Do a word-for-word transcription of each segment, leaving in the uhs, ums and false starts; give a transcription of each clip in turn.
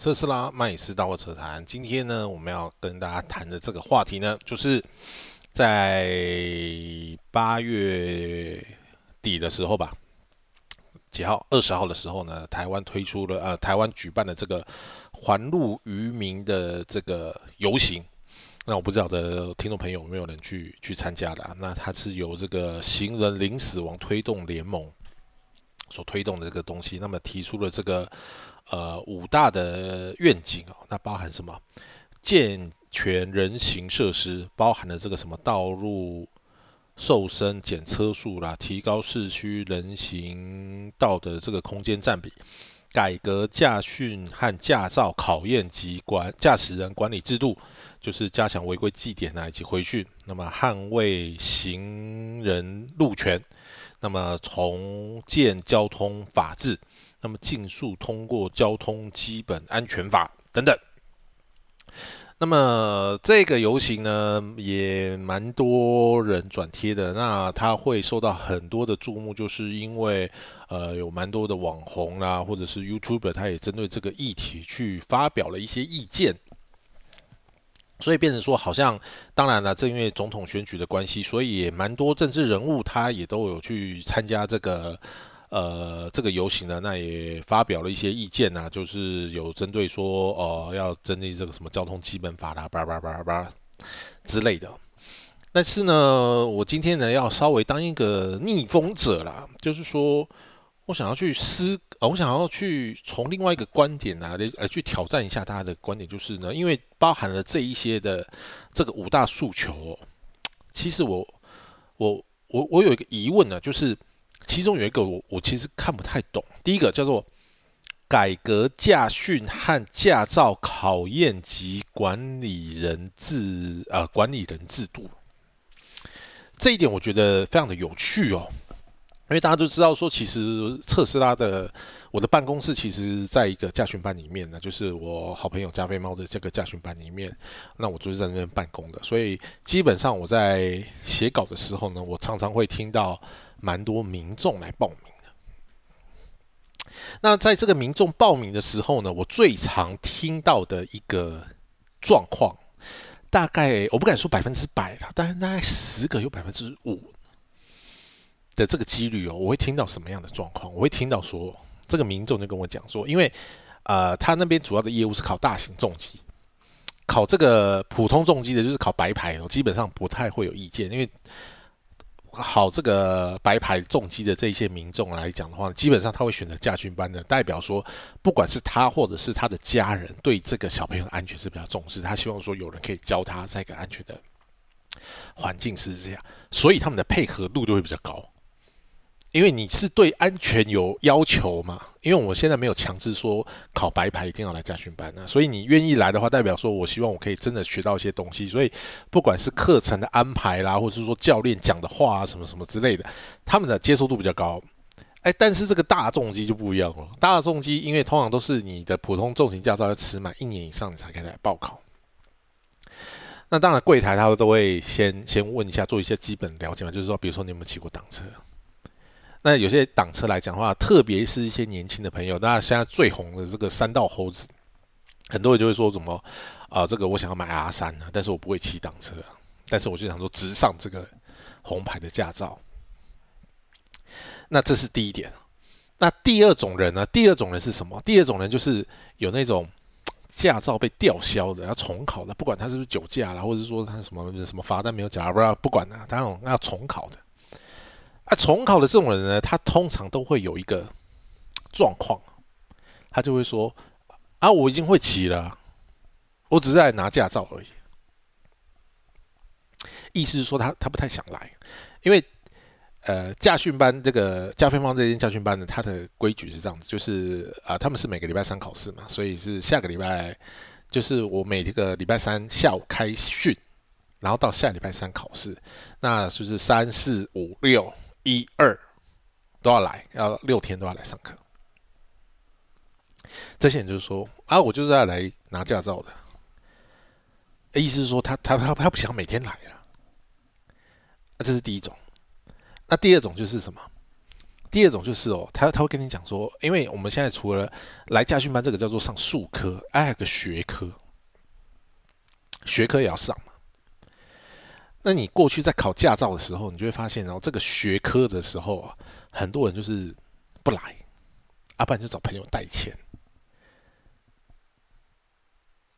特斯拉麦斯大货车谈，今天呢，我们要跟大家谈的这个话题呢，就是在八月底的时候吧，几号？二十号的时候呢，台湾推出了呃，台湾举办了这个环路渔民的这个游行。那我不知道的听众朋友有没有人去去参加的、啊？那它是由这个行人零死亡推动联盟所推动的这个东西，那么提出了这个。呃，五大的愿景哦，那包含什么？健全人行设施，包含了这个什么道路瘦身、减车速啦，提高市区人行道的这个空间占比，改革驾训和驾照考验及管驾驶人管理制度，就是加强违规记点啊以及回训，那么捍卫行人路权，那么重建交通法治。那么，尽速通过交通基本安全法等等。那么，这个游行呢，也蛮多人转贴的。那它会受到很多的注目，就是因为呃，有蛮多的网红啦、啊，或者是 YouTuber， 他也针对这个议题去发表了一些意见。所以变成说，好像当然了，正因为总统选举的关系，所以也蛮多政治人物他也都有去参加这个。呃，这个游行呢，那也发表了一些意见呐、啊，就是有针对说，呃，要针对这个什么交通基本法啦，叭叭叭叭之类的。但是呢，我今天呢要稍微当一个逆风者啦，就是说我想要去思，呃、我想要去从另外一个观点啊，来去挑战一下大家的观点，就是呢，因为包含了这一些的这个五大诉求，其实我我我我有一个疑问呢、啊，就是。其中有一个我我其实看不太懂，第一个叫做改革驾训和驾照考验及管理人制呃管理人制度，这一点我觉得非常的有趣哦，因为大家都知道说，其实特斯拉的我的办公室其实在一个驾训班里面呢，就是我好朋友加菲猫的这个驾训班里面，那我就是在那边办公的，所以基本上我在写稿的时候呢，我常常会听到。蛮多民众来报名的。那在这个民众报名的时候呢，我最常听到的一个状况，大概我不敢说百分之百啦，但是大概十个有百分之五的这个几率哦，我会听到什么样的状况？我会听到说，这个民众就跟我讲说，因为呃，他那边主要的业务是考大型重机，考这个普通重机的，就是考白牌哦，基本上不太会有意见，因为。好，这个白牌重机的这些民众来讲的话，基本上他会选择驾训班的，代表说，不管是他或者是他的家人，对这个小朋友的安全是比较重视，他希望说有人可以教他在一个安全的环境之下，所以他们的配合度就会比较高。因为你是对安全有要求嘛，因为我现在没有强制说考白牌一定要来驾训班啊，所以你愿意来的话，代表说我希望我可以真的学到一些东西，所以不管是课程的安排啦，或者是说教练讲的话啊，什么什么之类的，他们的接受度比较高。哎，但是这个大重机就不一样了，大重机因为通常都是你的普通重型驾照要持满一年以上你才可以来报考。那当然柜台他都会先先问一下，做一些基本了解嘛，就是说比如说你有没有骑过挡车。那有些挡车来讲的话，特别是一些年轻的朋友，那现在最红的这个山道猴子，很多人就会说什么啊、呃，这个我想要买 R 三呢、啊，但是我不会骑挡车、啊，但是我就想说直上这个红牌的驾照。那这是第一点。那第二种人呢？第二种人是什么？第二种人就是有那种驾照被吊销的，要重考的，不管他是不是酒驾啦，或者是说他什么什么罚单没有缴，不不管他、啊，他那要重考的。啊，重考的这种人呢，他通常都会有一个状况，他就会说：“啊，我已经会骑了，我只是来拿驾照而已。”意思是说他，他他不太想来，因为呃，驾训班这个加菲方这间驾训班呢，它的规矩是这样子，就是啊、呃，他们是每个礼拜三考试嘛，所以是下个礼拜，就是我每这个礼拜三下午开训，然后到下礼拜三考试，那就是三四五六。一二都要来，要六天都要来上课。这些人就是说啊，我就是要来拿驾照的。欸、意思是说他他他他不想每天来了、啊。这是第一种。那第二种就是什么？第二种就是哦，他他会跟你讲说，因为我们现在除了来驾训班这个叫做上术科，还有个学科，学科也要上嘛。那你过去在考驾照的时候，你就会发现哦，这个学科的时候啊，很多人就是不来，啊，不然就找朋友代签。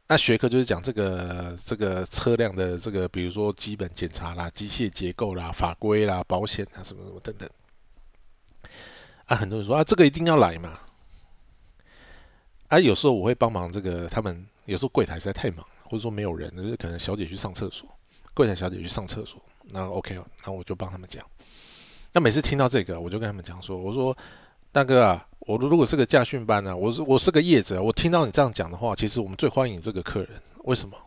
那学科就是讲这个这个车辆的这个，比如说基本检查啦、机械结构啦、法规啦、保险啊什么什么等等。啊，很多人说啊，这个一定要来嘛。啊，有时候我会帮忙这个他们，有时候柜台实在太忙，或者说没有人，就是可能小姐去上厕所，柜台小姐去上厕所，那 OK 哦，那我就帮他们讲。那每次听到这个，我就跟他们讲说，我说大哥啊，我如果是个驾训班啊，我是我是个业者，我听到你这样讲的话，其实我们最欢迎这个客人，为什么？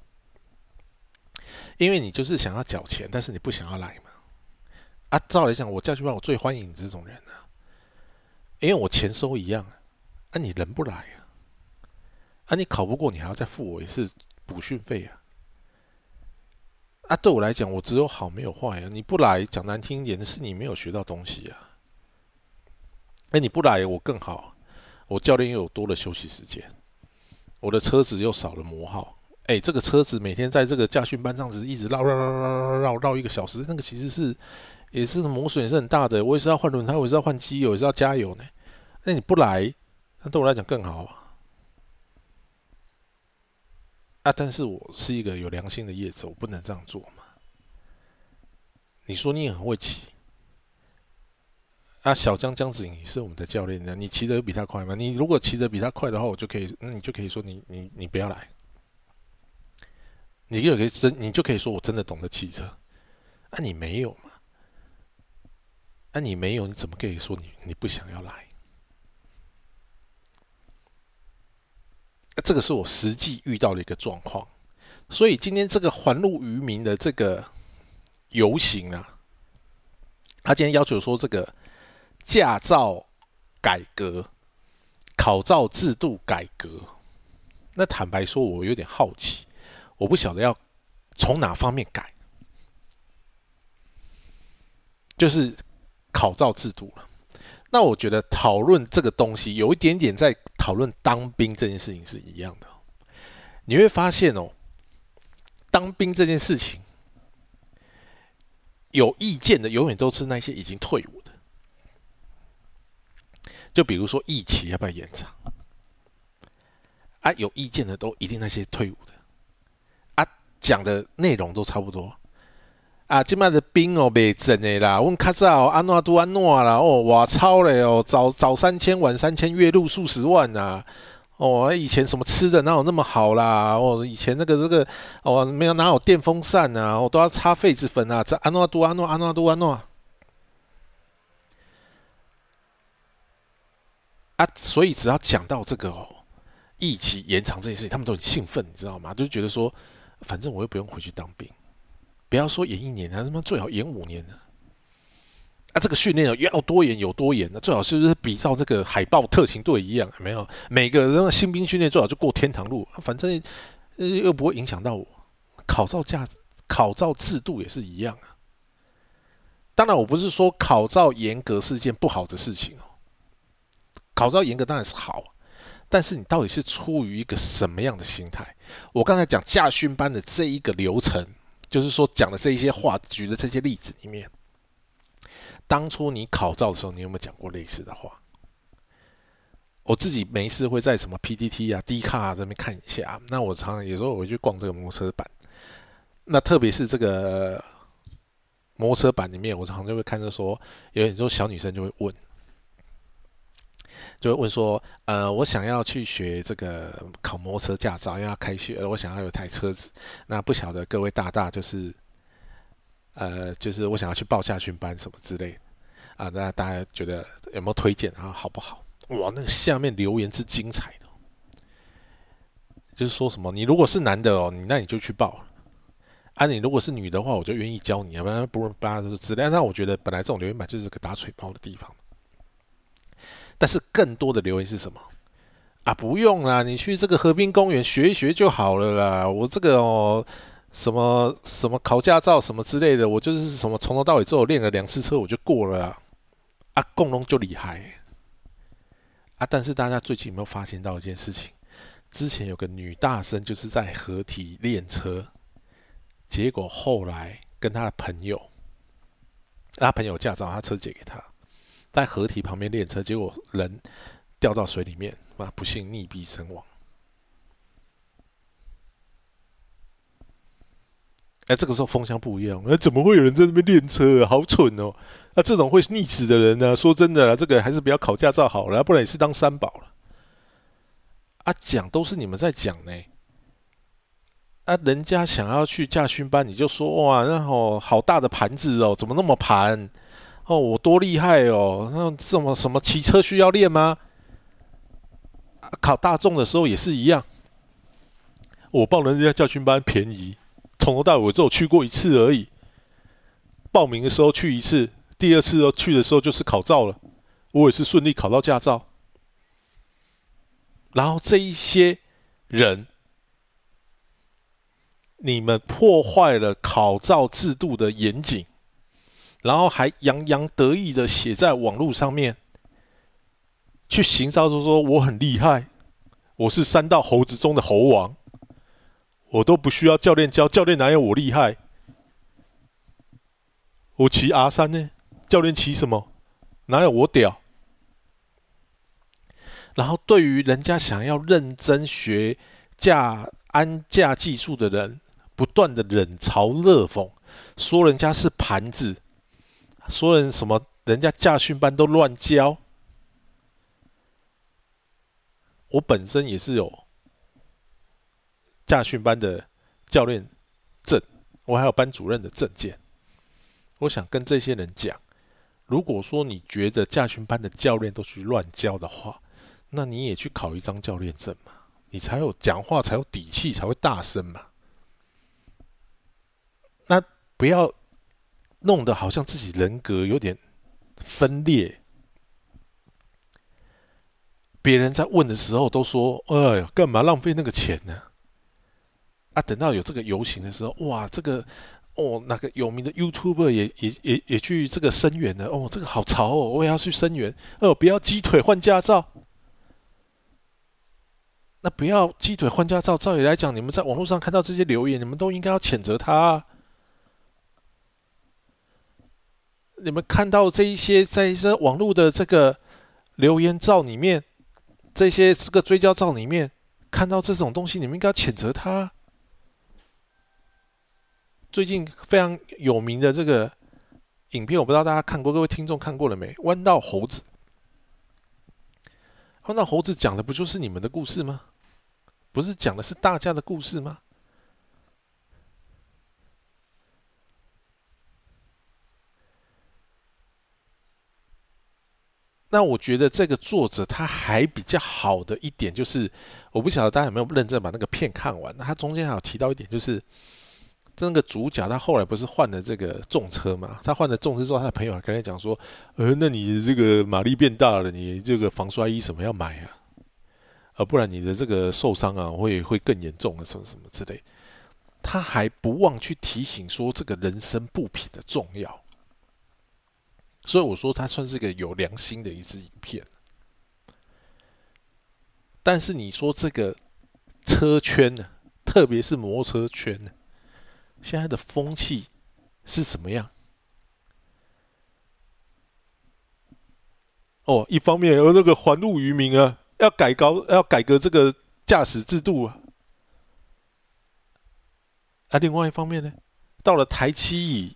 因为你就是想要缴钱，但是你不想要来嘛。啊，照来讲，我驾训班我最欢迎你这种人啊。因为我钱收一样，啊，你人不来啊，啊，你考不过，你还要再付我一次补训费啊，啊，对我来讲，我只有好没有坏啊，你不来，讲难听一点，是你没有学到东西啊，哎，你不来我更好，我教练又有多了休息时间，我的车子又少了磨耗，哎，这个车子每天在这个驾训班上子一直绕绕绕绕绕绕一个小时，那个其实是。也是磨损也是很大的，我也是要换轮胎，我也是要换机油，也是要加油呢。那你不来，那对我来讲更好啊。啊，但是我是一个有良心的业者，我不能这样做嘛。你说你也很会骑，啊，小江江子你是我们的教练呢，你骑得比他快吗？你如果骑得比他快的话，我就可以，那你就可以说你你你不要来，你就可以真你就可以说我真的懂得汽车，啊，你没有嘛。那、啊、你没有，你怎么可以说你你不想要来、啊？这个是我实际遇到的一个状况，所以今天这个还路于民的这个游行啊，他今天要求说这个驾照改革、考照制度改革。那坦白说，我有点好奇，我不晓得要从哪方面改，就是。考照制度了，那我觉得讨论这个东西有一点点在讨论当兵这件事情是一样的。你会发现哦，当兵这件事情有意见的永远都是那些已经退伍的。就比如说役期要不要延长啊，有意见的都一定那些退伍的啊，讲的内容都差不多。啊，现在的兵哦，袂整的啦，我们较早安怎都安怎啦，哦，哇操嘞哦，早早三千晚三千，月入数十万呐、啊，哦，以前什么吃的哪有那么好啦，哦，以前那个这个哦，没有哪有电风扇啊，我、哦、都要擦痱子粉啊，这安怎都安怎安怎都安怎，啊，所以只要讲到这个哦，役期延长这件事情，他们都很兴奋，你知道吗？就觉得说，反正我又不用回去当兵。不要说延一年，他他妈最好延五年呢、啊。啊，这个训练要多延有多延的、啊，最好是不是比照这个海豹特勤队一样？没有，每个人新兵训练最好就过天堂路，啊、反正又不会影响到我。考照价、考照制度也是一样啊。当然，我不是说考照严格是件不好的事情哦。考照严格当然是好，但是你到底是出于一个什么样的心态？我刚才讲驾训班的这一个流程。就是说，讲的这一些话，举的这些例子里面，当初你考照的时候，你有没有讲过类似的话？我自己没事会在什么 P T T 啊、D 卡、啊、这边看一下。那我常常有时候我会去逛这个摩托车版，那特别是这个摩托车版里面，我常常就会看着说，有很多小女生就会问，就会问说，呃，我想要去学这个考摩托车驾照，因为要开学，我想要有台车子。那不晓得各位大大就是，呃，就是我想要去报驾训班什么之类的啊，那大家觉得有没有推荐啊？好不好？哇，那个下面留言是精彩的、哦，就是说什么你如果是男的哦，你那你就去报了啊；你如果是女的话，我就愿意教你，要不然不不拉都之类。那我觉得本来这种留言板就是个打水泡的地方。但是更多的留言是什么啊？不用啦，你去这个河滨公园学一学就好了啦。我这个哦，什么什么考驾照什么之类的，我就是什么从头到尾只有练了两次车我就过了啦。啊，共拢就厉害啊！但是大家最近有没有发现到一件事情？之前有个女大生就是在合体练车，结果后来跟她的朋友，她朋友驾照，她车借给她，在合体旁边练车，结果人掉到水里面，妈不幸溺毙身亡。哎，这个时候风向不一样，那、啊、怎么会有人在那边练车、啊？好蠢哦！那、啊、这种会溺死的人呢、啊？说真的啦，这个还是不要考驾照好了，不然也是当三宝了。啊，讲都是你们在讲呢。啊，人家想要去驾训班，你就说哇，那哦好大的盘子哦，怎么那么盘？哦，我多厉害哦！那这么什么骑车需要练吗、啊？考大众的时候也是一样，我报人家驾训班便宜。从头到尾我只有去过一次而已，报名的时候去一次，第二次去的时候就是考照了，我也是顺利考到驾照。然后这一些人，你们破坏了考照制度的严谨，然后还洋洋得意的写在网络上面，去行销说说我很厉害，我是三道猴子中的猴王。我都不需要教练教，教练哪有我厉害？我骑 R 三 呢，教练骑什么？哪有我屌？然后对于人家想要认真学驾安驾技术的人，不断的冷嘲热讽，说人家是盘子，说人什么人家驾训班都乱教。我本身也是有驾训班的教练证，我还有班主任的证件。我想跟这些人讲，如果说你觉得驾训班的教练都去乱教的话，那你也去考一张教练证嘛，你才有讲话，才有底气，才会大声嘛。那不要弄得好像自己人格有点分裂，别人在问的时候都说：“哎呀，干嘛浪费那个钱呢？”啊，等到有这个游行的时候，哇，这个哦，那个有名的 YouTuber 也也也也去这个声援了，哦，这个好潮哦，我也要去声援，哦，不要鸡腿换驾照。那不要鸡腿换驾照，照理来讲，你们在网络上看到这些留言，你们都应该要谴责他啊。你们看到这一些在一些网络的这个留言照里面，这些这个追焦照里面，看到这种东西，你们应该要谴责他啊。最近非常有名的这个影片，我不知道大家看过，各位听众看过了没？弯道猴子，弯道猴子讲的不就是你们的故事吗？不是讲的是大家的故事吗？那我觉得这个作者他还比较好的一点就是，我不晓得大家有没有认真把那个片看完。那他中间还有提到一点就是，那个主角他后来不是换了这个重车嘛？他换了重车之后，他的朋友还跟他讲说：“呃，那你这个马力变大了，你这个防摔衣什么要买啊？呃，不然你的这个受伤啊会会更严重的，什么什么之类。”他还不忘去提醒说这个人生不平的重要。所以我说他算是个有良心的一支影片。但是你说这个车圈呢，特别是摩托车圈呢？现在的风气是怎么样？哦，一方面有那个还路于民啊，要改革，要改革这个驾驶制度啊。啊，另外一方面呢，到了台七乙，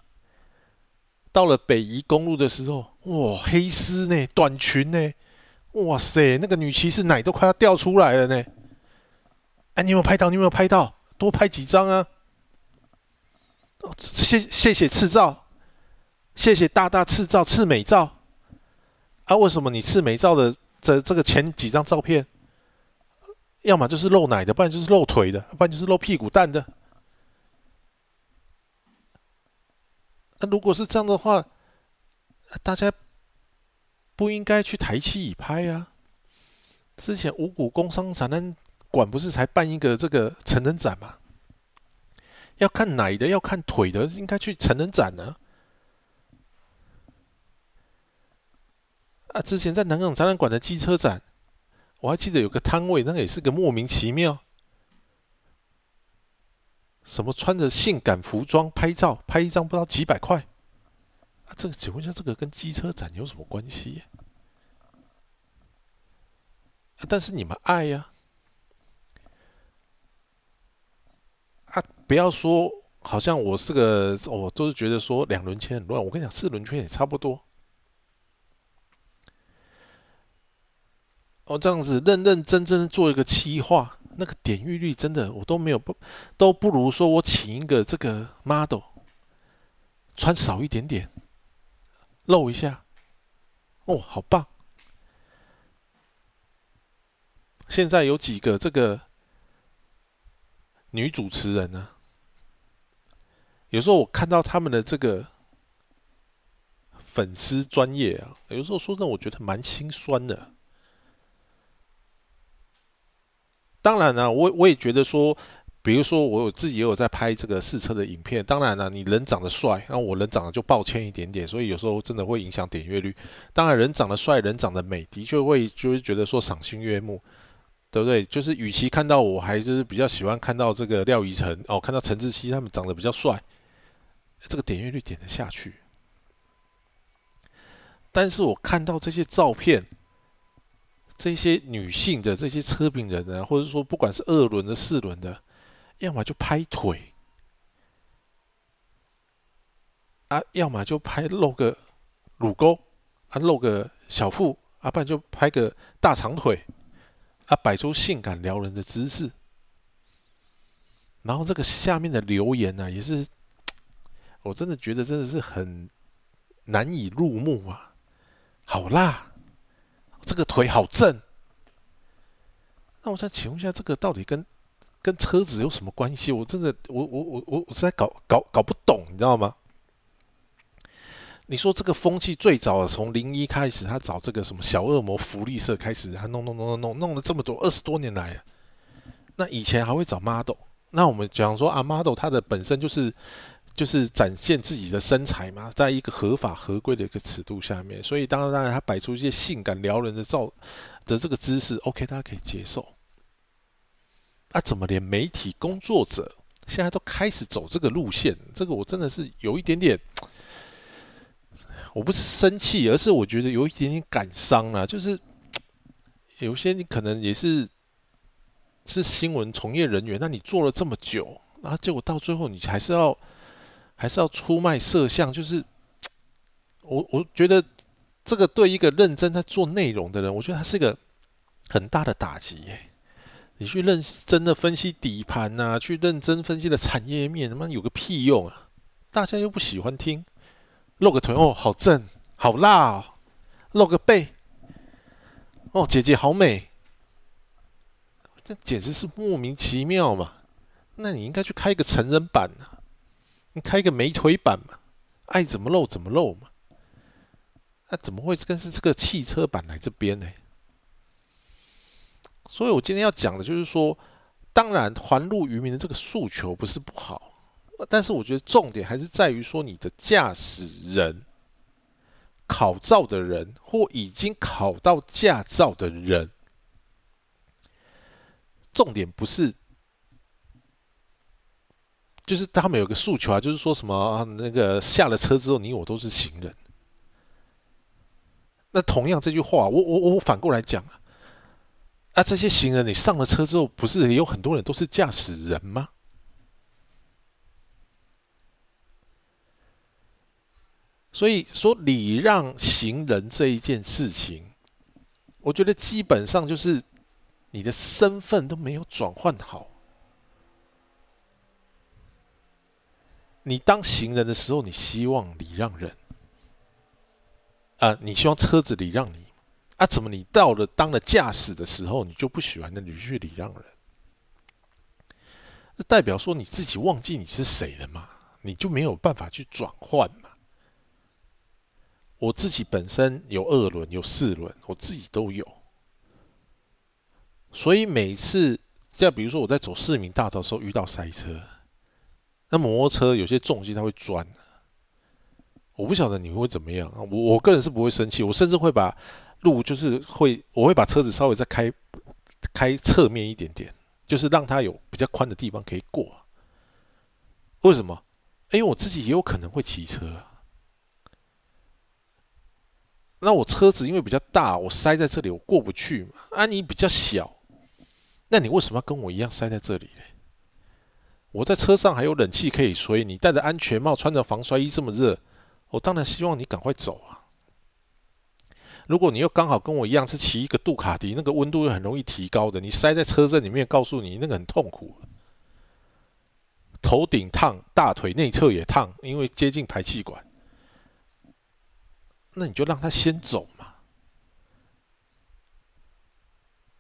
到了北宜公路的时候，哇，黑丝呢，短裙呢，哇塞，那个女骑士奶都快要掉出来了呢。哎、啊，你有没有拍到？你有没有拍到？多拍几张啊！谢谢谢赤照，谢谢大大赤照赤美照啊！为什么你赤美照的这这个前几张照片，要么就是露奶的，不然就是露腿的，不然就是露屁股蛋的？那、啊、如果是这样的话，大家不应该去台七乙拍啊！之前五股工商展览馆不是才办一个这个成人展吗？要看奶的，要看腿的，应该去成人展啊！啊，之前在南港展览馆的机车展，我还记得有个摊位，那个也是个莫名其妙，什么穿着性感服装拍照，拍一张不知道几百块。啊，这个请问一下，这个跟机车展有什么关系？啊，但是你们爱呀、啊！啊，不要说，好像我是个，我都是觉得说两轮圈很乱。我跟你讲，四轮圈也差不多。哦，这样子认认真真做一个企划，那个点阅率真的我都没有不，都不如说我请一个这个 model， 穿少一点点，露一下，哦，好棒！现在有几个这个女主持人呢？有时候我看到他们的这个粉丝专业啊，有时候说真的，我觉得蛮心酸的。当然啊，我我也觉得说，比如说我自己也有在拍这个试车的影片。当然啊，你人长得帅，那、啊、我人长得就抱歉一点点，所以有时候真的会影响点阅率。当然，人长得帅，人长得美，的确会就是觉得说赏心悦目，对不对？就是与其看到我，还是比较喜欢看到这个廖怡辰哦，看到陈志希他们长得比较帅，这个点阅率点得下去。但是我看到这些照片。这些女性的这些车评人呢，或者说不管是二轮的、四轮的，要么就拍腿啊，要么就拍露个乳沟啊，露个小腹啊，不然就拍个大长腿啊，摆出性感撩人的姿势。然后这个下面的留言呢、啊，也是我真的觉得真的是很难以入目啊，好辣。这个腿好正，那我想请问一下，这个到底跟跟车子有什么关系？我真的，我我我我我实在搞搞搞不懂，你知道吗？你说这个风气最早从零一开始，他找这个什么小恶魔福利社开始，他弄弄弄弄弄弄了这么多，二十多年来了。那以前还会找 model， 那我们讲说啊 ，model 它的本身就是就是展现自己的身材嘛，在一个合法合规的一个尺度下面，所以当然他摆出一些性感撩人的照的这个姿势 ，OK， 大家可以接受。啊，怎么连媒体工作者现在都开始走这个路线？这个我真的是有一点点，我不是生气，而是我觉得有一点点感伤啦、啊。就是有些你可能也是是新闻从业人员，那你做了这么久，然后结果到最后你还是要。还是要出卖色相，就是我我觉得这个对一个认真在做内容的人，我觉得他是一个很大的打击耶。你去认真的分析底盘啊，去认真分析的产业面，他妈有个屁用啊！大家又不喜欢听，露个腿哦，好正，好辣哦，露个背哦，姐姐好美，这简直是莫名其妙嘛！那你应该去开一个成人版啊。开个美腿版嘛，爱怎么露怎么露嘛，那、啊、怎么会跟是这个汽车版来这边呢？所以我今天要讲的就是说，当然还路于民的这个诉求不是不好，但是我觉得重点还是在于说你的驾驶人、考照的人或已经考到驾照的人，重点不是。就是他们有个诉求啊，就是说什么、啊、那个下了车之后，你我都是行人。那同样这句话，我我我反过来讲啊，啊这些行人，你上了车之后，不是也有很多人都是驾驶人吗？所以说礼让行人这一件事情，我觉得基本上就是你的身份都没有转换好。你当行人的时候，你希望礼让人，啊、呃，你希望车子礼让你，啊，怎么你到了当了驾驶的时候，你就不喜欢那你去礼让人？这代表说你自己忘记你是谁了嘛？你就没有办法去转换嘛？我自己本身有二轮，有四轮，我自己都有，所以每次，像比如说我在走市民大道的时候遇到塞车。那摩托车有些重机它会钻，我不晓得你会怎么样。我我个人是不会生气，我甚至会把路就是会，我会把车子稍微再开开侧面一点点，就是让它有比较宽的地方可以过。为什么？因为我自己也有可能会骑车啊。那我车子因为比较大，我塞在这里我过不去嘛。啊，你比较小，那你为什么要跟我一样塞在这里呢？我在车上还有冷气可以吹，你戴着安全帽穿着防摔衣这么热，我当然希望你赶快走啊。如果你又刚好跟我一样是骑一个杜卡迪，那个温度又很容易提高的，你塞在车阵里面，告诉你那个很痛苦，头顶烫，大腿内侧也烫，因为接近排气管。那你就让他先走嘛。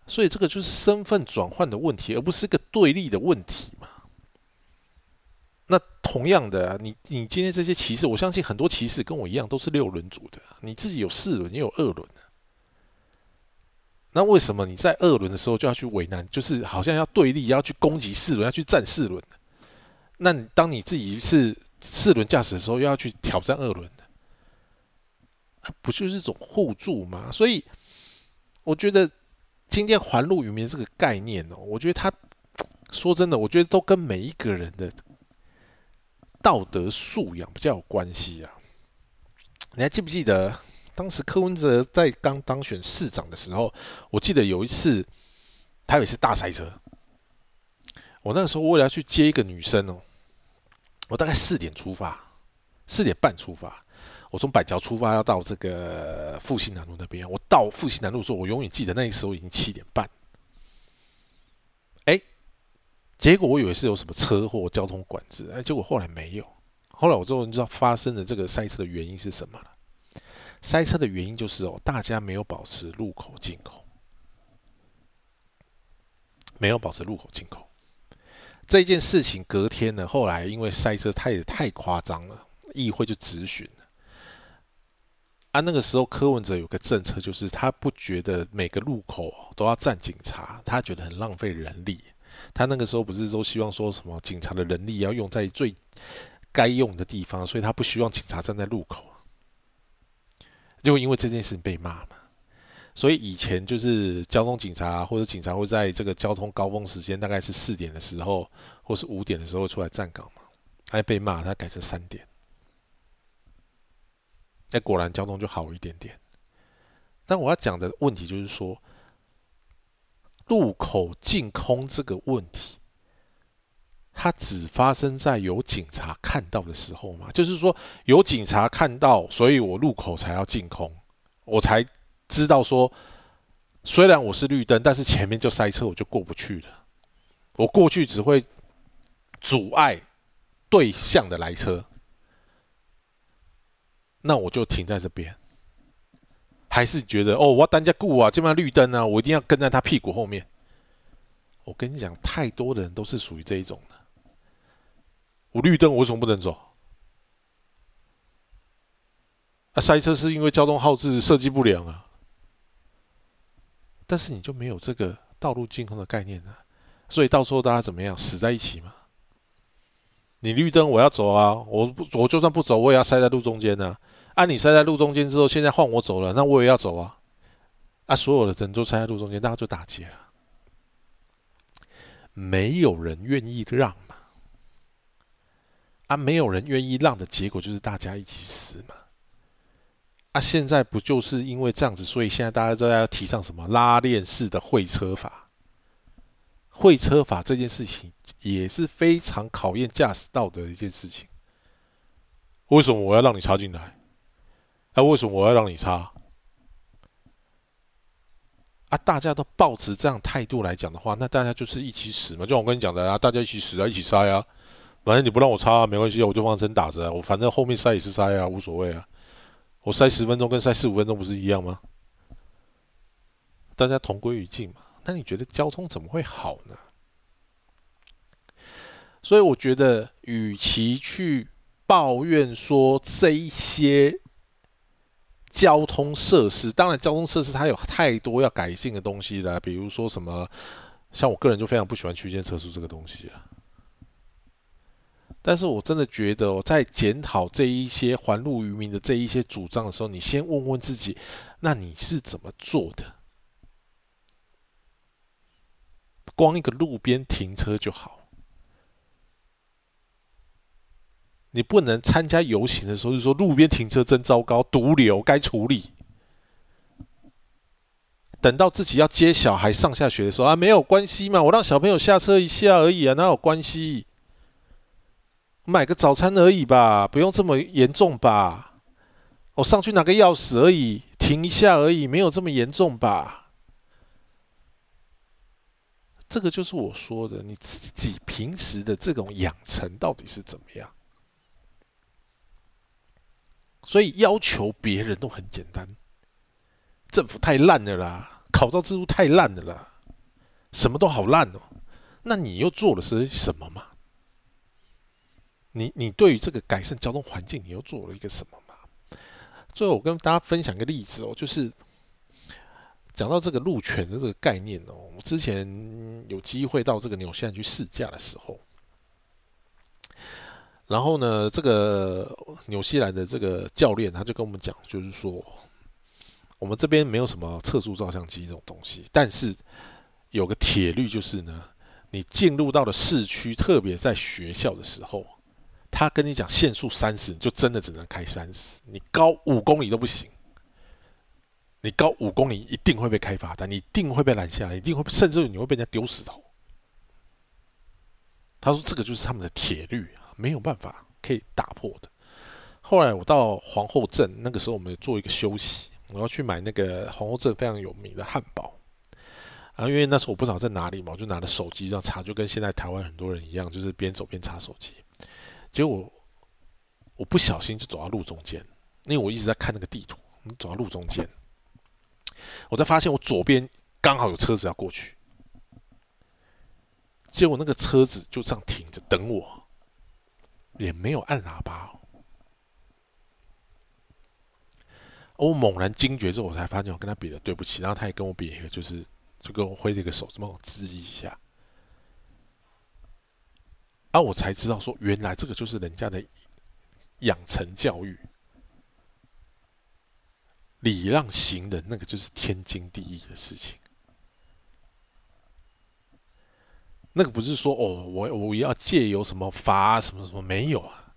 所以这个就是身份转换的问题，而不是一个对立的问题嘛。那同样的、啊、你, 你今天这些骑士，我相信很多骑士跟我一样都是六轮组的、啊、你自己有四轮也有二轮、啊、那为什么你在二轮的时候就要去为难，就是好像要对立，要去攻击四轮，要去占四轮？那你当你自己是四轮驾驶的时候，又要去挑战二轮，不就是一种互助吗？所以我觉得今天环路与民这个概念哦，我觉得他说真的，我觉得都跟每一个人的道德素养比较有关系啊。你还记不记得当时柯文哲在刚当选市长的时候，我记得有一次台北市大塞车，我那个时候为了要去接一个女生哦，我大概四点出发，四点半出发。我从板桥出发要到这个复兴南路那边，我到复兴南路的时候，我永远记得那时候已经七点半。哎，结果我以为是有什么车祸、交通管制，哎，结果后来没有。后来我终于知道发生的这个塞车的原因是什么了。塞车的原因就是哦，大家没有保持路口进口，没有保持路口进口。这件事情隔天呢，后来因为塞车太太夸张了，议会就质询。啊、那个时候柯文哲有个政策，就是他不觉得每个路口都要站警察，他觉得很浪费人力。他那个时候不是都希望说什么警察的人力要用在最该用的地方，所以他不希望警察站在路口。就因为这件事情被骂嘛，所以以前就是交通警察或者警察会在这个交通高峰时间，大概是四点的时候或是五点的时候出来站岗嘛，他被骂，他改成三点。那果然交通就好一点点，但我要讲的问题就是说，路口净空这个问题，它只发生在有警察看到的时候嘛？就是说有警察看到，所以我路口才要净空，我才知道说，虽然我是绿灯，但是前面就塞车，我就过不去了。我过去只会阻碍对向的来车。那我就停在这边，还是觉得哦，我要单加顾啊，这边绿灯啊，我一定要跟在他屁股后面。我跟你讲，太多的人都是属于这一种的。我绿灯，我为什么不能走？啊，塞车是因为交通号志设计不良啊。但是你就没有这个道路净空的概念啊，所以到时候大家怎么样，死在一起嘛。你绿灯我要走啊，我我就算不走，我也要塞在路中间啊。啊，你塞在路中间之后，现在换我走了，那我也要走啊！啊，所有的人都塞在路中间，大家就打劫了，没有人愿意让嘛。啊，没有人愿意让的结果就是大家一起死嘛。啊，现在不就是因为这样子，所以现在大家都要提倡什么拉链式的会车法？会车法这件事情也是非常考验驾驶道德的一件事情。为什么我要让你插进来？啊，为什么我要让你插？啊，大家都抱持这样态度来讲的话，那大家就是一起死嘛。就像我跟你讲的啊，大家一起死啊，一起塞啊。反正你不让我插、啊、没关系，我就放声打着、啊，我反正后面塞也是塞啊，无所谓啊。我塞十分钟跟塞四五分钟不是一样吗？大家同归于尽嘛。那你觉得交通怎么会好呢？所以我觉得，与其去抱怨说这一些交通设施，当然交通设施它有太多要改进的东西了，比如说什么，像我个人就非常不喜欢区间车速这个东西了。但是我真的觉得我、哦、在检讨这一些还路于民的这一些主张的时候，你先问问自己，那你是怎么做的？光一个路边停车就好，你不能参加游行的时候就说路边停车真糟糕，毒瘤该处理。等到自己要接小孩上下学的时候啊，没有关系嘛，我让小朋友下车一下而已啊，哪有关系？买个早餐而已吧，不用这么严重吧？我、哦、上去拿个钥匙而已，停一下而已，没有这么严重吧？这个就是我说的，你自己平时的这种养成到底是怎么样？所以要求别人都很简单，政府太烂了啦，考照制度太烂了啦，什么都好烂哦。那你又做了是什么嘛？你你对于这个改善交通环境，你又做了一个什么嘛？最后我跟大家分享一个例子哦，就是。讲到这个路权的这个概念哦，我之前有机会到这个纽西兰去试驾的时候，然后呢，这个纽西兰的这个教练他就跟我们讲，就是说我们这边没有什么测速照相机这种东西，但是有个铁律就是呢，你进入到了市区，特别在学校的时候，他跟你讲限速三十，你就真的只能开三十，你高五公里都不行。你高五公里一定会被开罚单，你一定会被拦下来，一定会，甚至你会被人家丢石头。他说这个就是他们的铁律，没有办法可以打破的。后来我到皇后镇，那个时候我们做一个休息，我要去买那个皇后镇非常有名的汉堡。啊，因为那时候我不知道在哪里嘛，我就拿了手机这样查，就跟现在台湾很多人一样，就是边走边查手机。结果我不小心就走到路中间，因为我一直在看那个地图，走到路中间。我才发现我左边刚好有车子要过去，结果那个车子就这样停着等我，也没有按喇叭、哦。我猛然惊觉之后，我才发现我跟他比了对不起，然后他也跟我比一个，就是就跟我挥了一个手，帮我致意一下。啊，我才知道说原来这个就是人家的养成教育。礼让行人，那个就是天经地义的事情。那个不是说哦，我我要借由什么罚、啊、什么什么，没有啊。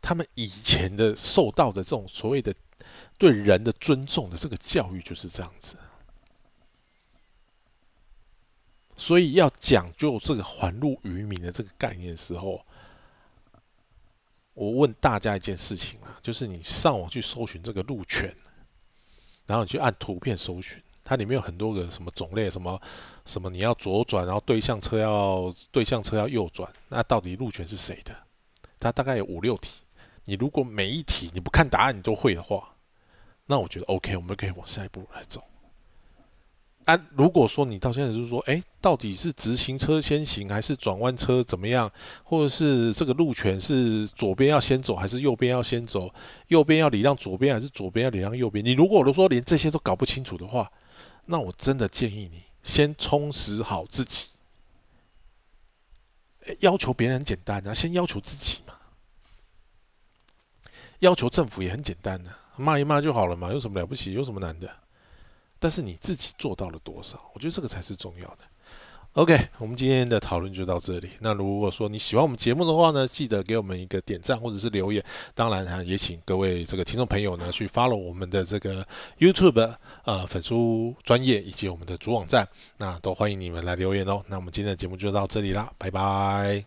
他们以前的受到的这种所谓的对人的尊重的这个教育就是这样子。所以要讲究这个还路于民的这个概念的时候。我问大家一件事情啊，就是你上网去搜寻这个路权，然后你去按图片搜寻，它里面有很多个什么种类，什么什么你要左转，然后对向车要对向车要右转，那到底路权是谁的？它大概有五六题，你如果每一题你不看答案你都会的话，那我觉得 OK， 我们可以往下一步来走。啊，如果说你到现在就是说，哎，到底是直行车先行，还是转弯车怎么样，或者是这个路权是左边要先走，还是右边要先走？右边要礼让左边，还是左边要礼让右边？你如果都说连这些都搞不清楚的话，那我真的建议你先充实好自己。要求别人很简单啊，先要求自己嘛。要求政府也很简单啊，骂一骂就好了嘛，有什么了不起？有什么难的？但是你自己做到了多少？我觉得这个才是重要的。OK， 我们今天的讨论就到这里。那如果说你喜欢我们节目的话呢，记得给我们一个点赞或者是留言。当然、啊、也请各位这个听众朋友呢去 follow 我们的这个 YouTube 呃粉书专页以及我们的主网站，那都欢迎你们来留言哦。那我们今天的节目就到这里啦，拜拜。